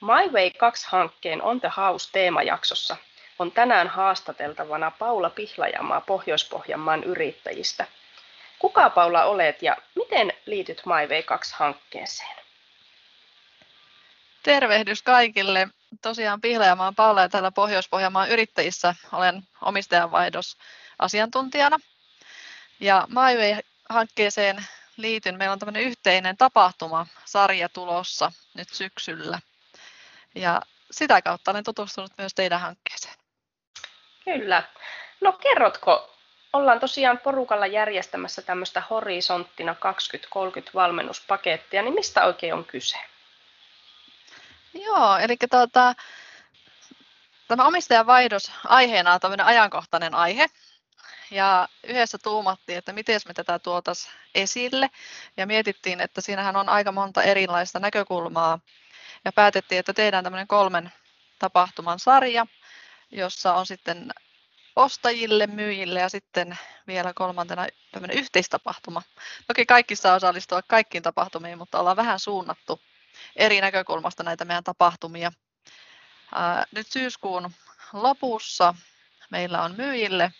My Way 2-hankkeen On the House -teemajaksossa on tänään haastateltavana Paula Pihlajamaa Pohjois-Pohjanmaan yrittäjistä. Kuka Paula olet ja miten liityt My Way 2-hankkeeseen? Tervehdys kaikille. Tosiaan Pihlajamaa Paula ja täällä Pohjois-Pohjanmaan yrittäjissä olen omistajanvaihdosasiantuntijana. Ja My Way-hankkeeseen liityn. Meillä on tämmöinen yhteinen tapahtumasarja tulossa nyt syksyllä. Ja sitä kautta olen tutustunut myös teidän hankkeeseen. Kyllä. No kerrotko, ollaan tosiaan porukalla järjestämässä tämmöistä HORISONTTINA 2030 valmennuspakettia, niin mistä oikein on kyse? Joo, eli tämä omistajanvaihdos aiheena on tämmöinen ajankohtainen aihe. Ja yhdessä tuumattiin, että miten me tätä tuotaisiin esille. Ja mietittiin, että siinähän on aika monta erilaista näkökulmaa. Ja päätettiin, että tehdään tämmöinen 3 tapahtuman sarja, jossa on sitten ostajille, myyjille ja sitten vielä 3. tämmöinen yhteistapahtuma. Toki kaikki saa osallistua kaikkiin tapahtumiin, mutta ollaan vähän suunnattu eri näkökulmasta näitä meidän tapahtumia. Nyt syyskuun lopussa meillä on myyjille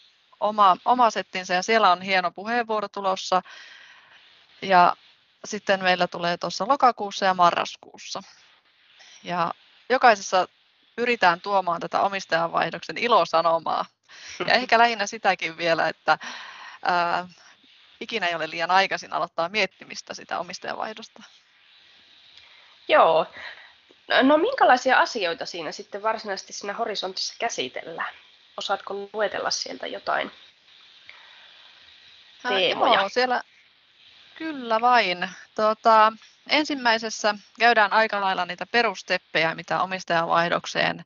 oma settinsä ja siellä on hieno puheenvuoro tulossa. Ja sitten meillä tulee tuossa lokakuussa ja marraskuussa. Ja jokaisessa pyritään tuomaan tätä omistajanvaihdoksen ilosanomaa. Ja ehkä lähinnä sitäkin vielä, että ikinä ei ole liian aikaisin aloittaa miettimistä sitä omistajanvaihdosta. Joo. No minkälaisia asioita siinä sitten varsinaisesti siinä horisontissa käsitellään? Osaatko luetella sieltä jotain teemoja? Joo, siellä kyllä vain. Ensimmäisessä käydään aika lailla niitä perusteppejä, mitä omistajanvaihdokseen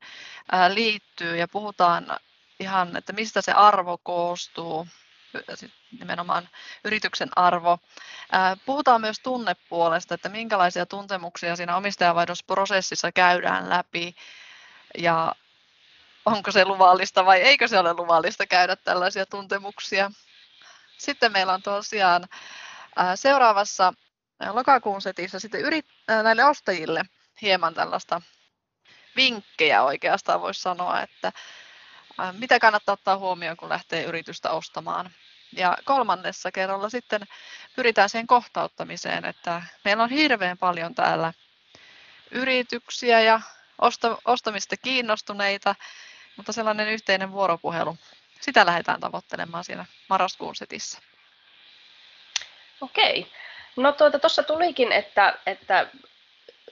liittyy ja puhutaan ihan, että mistä se arvo koostuu, nimenomaan yrityksen arvo. Puhutaan myös tunnepuolesta, että minkälaisia tuntemuksia siinä omistajanvaihdosprosessissa käydään läpi ja onko se luvallista vai eikö se ole luvallista käydä tällaisia tuntemuksia. Sitten meillä on tosiaan seuraavassa lokakuun setissä sitten näille ostajille hieman tällaista vinkkejä oikeastaan voisi sanoa, että mitä kannattaa ottaa huomioon, kun lähtee yritystä ostamaan. Ja 3. kerralla sitten pyritään siihen kohtauttamiseen, että meillä on hirveän paljon täällä yrityksiä ja ostamista kiinnostuneita, mutta sellainen yhteinen vuoropuhelu, sitä lähdetään tavoittelemaan siinä marraskuun setissä. Okei. No tuossa tulikin, että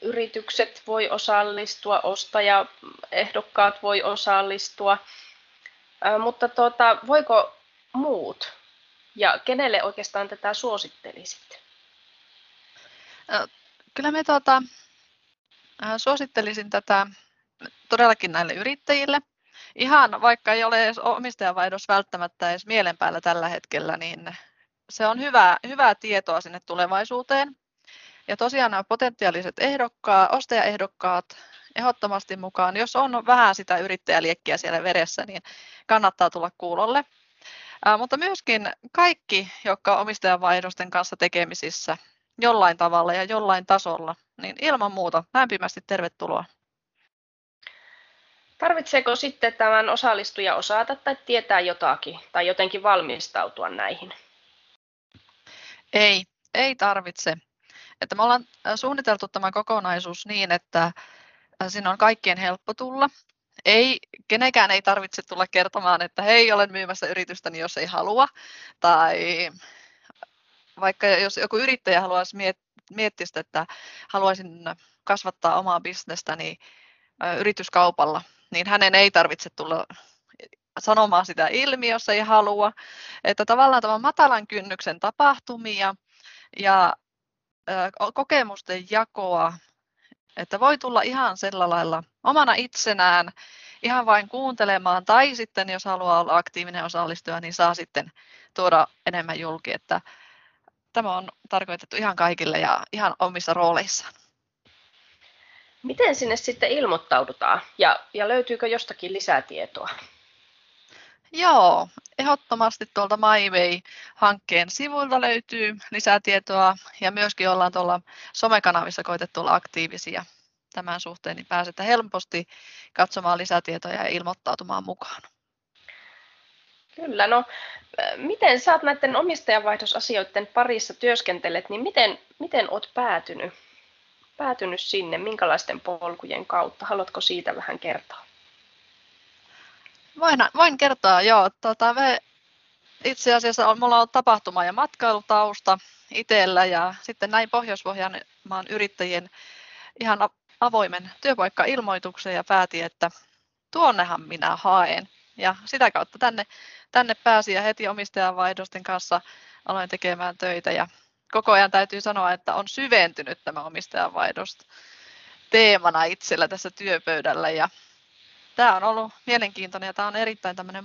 yritykset voi osallistua, ostajaehdokkaat voi osallistua, mutta voiko muut ja kenelle oikeastaan tätä suosittelisit? Kyllä me suosittelisin tätä todellakin näille yrittäjille. Ihan vaikka ei ole edes omistajanvaihdos välttämättä edes mielen päällä tällä hetkellä, niin se on hyvää tietoa sinne tulevaisuuteen. Ja tosiaan nämä potentiaaliset ostajaehdokkaat ehdottomasti mukaan. Jos on vähän sitä yrittäjäliekkiä siellä veressä, niin kannattaa tulla kuulolle. Mutta myöskin kaikki, jotka on omistajanvaihdosten kanssa tekemisissä jollain tavalla ja jollain tasolla, niin ilman muuta lämpimästi tervetuloa. Tarvitseeko sitten tämän osallistuja osata tai tietää jotakin tai jotenkin valmistautua näihin? Ei tarvitse. Että me ollaan suunniteltu tämä kokonaisuus niin, että sinne on kaikkien helppo tulla. Kenenkään ei tarvitse tulla kertomaan, että hei, olen myymässä yritystäni, jos ei halua. Tai vaikka jos joku yrittäjä haluaisi miettiä, että haluaisin kasvattaa omaa bisnestäni yrityskaupalla, niin hänen ei tarvitse tulla sanomaan sitä ilmi, jos ei halua. Että tavallaan tämä matalan kynnyksen tapahtumia ja kokemusten jakoa, että voi tulla ihan sillä lailla omana itsenään, ihan vain kuuntelemaan tai sitten jos haluaa olla aktiivinen osallistuja, niin saa sitten tuoda enemmän julki, että tämä on tarkoitettu ihan kaikille ja ihan omissa rooleissaan. Miten sinne sitten ilmoittaudutaan ja löytyykö jostakin lisätietoa? Joo, ehdottomasti tuolta My Way-hankkeen sivuilta löytyy lisätietoa ja myöskin ollaan tuolla somekanavissa koitettu olla aktiivisia tämän suhteen, niin pääsette helposti katsomaan lisätietoja ja ilmoittautumaan mukaan. Kyllä, no miten sä oot näiden omistajanvaihdosasioiden parissa työskentelet, niin miten oot päätynyt sinne, minkälaisten polkujen kautta? Haluatko siitä vähän kertoa? Voin kertoa, joo. Itse asiassa mulla on tapahtuma- ja matkailutausta itsellä ja sitten näin Pohjois-Pohjanmaan yrittäjien ihan avoimen työpaikkailmoituksen ja päätin, että tuonnehan minä haen. Ja sitä kautta tänne pääsin ja heti omistajanvaihdosten kanssa aloin tekemään töitä ja koko ajan täytyy sanoa, että on syventynyt tämä omistajanvaihdosta teemana itsellä tässä työpöydällä ja tämä on ollut mielenkiintoinen ja tämä on erittäin tämmöinen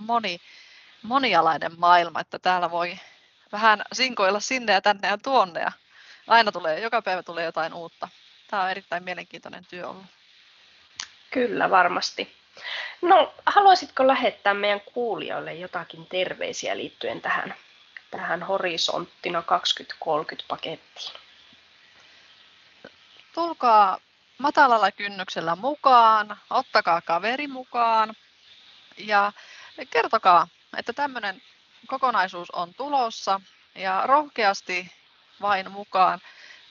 monialainen maailma, että täällä voi vähän sinkoilla sinne ja tänne ja tuonne ja aina tulee, joka päivä tulee jotain uutta. Tämä on erittäin mielenkiintoinen työ ollut. Kyllä, varmasti. No, haluaisitko lähettää meidän kuulijoille jotakin terveisiä liittyen tähän Horisonttina 2030 pakettiin? Tulkaa matalalla kynnyksellä mukaan, ottakaa kaveri mukaan ja kertokaa, että tämmöinen kokonaisuus on tulossa ja rohkeasti vain mukaan.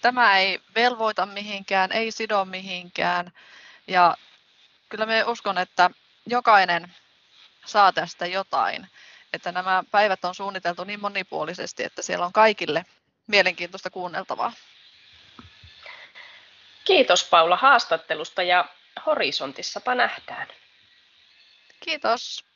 Tämä ei velvoita mihinkään, ei sido mihinkään ja kyllä minä uskon, että jokainen saa tästä jotain, että nämä päivät on suunniteltu niin monipuolisesti, että siellä on kaikille mielenkiintoista kuunneltavaa. Kiitos Paula haastattelusta ja Horisontissapa nähdään. Kiitos.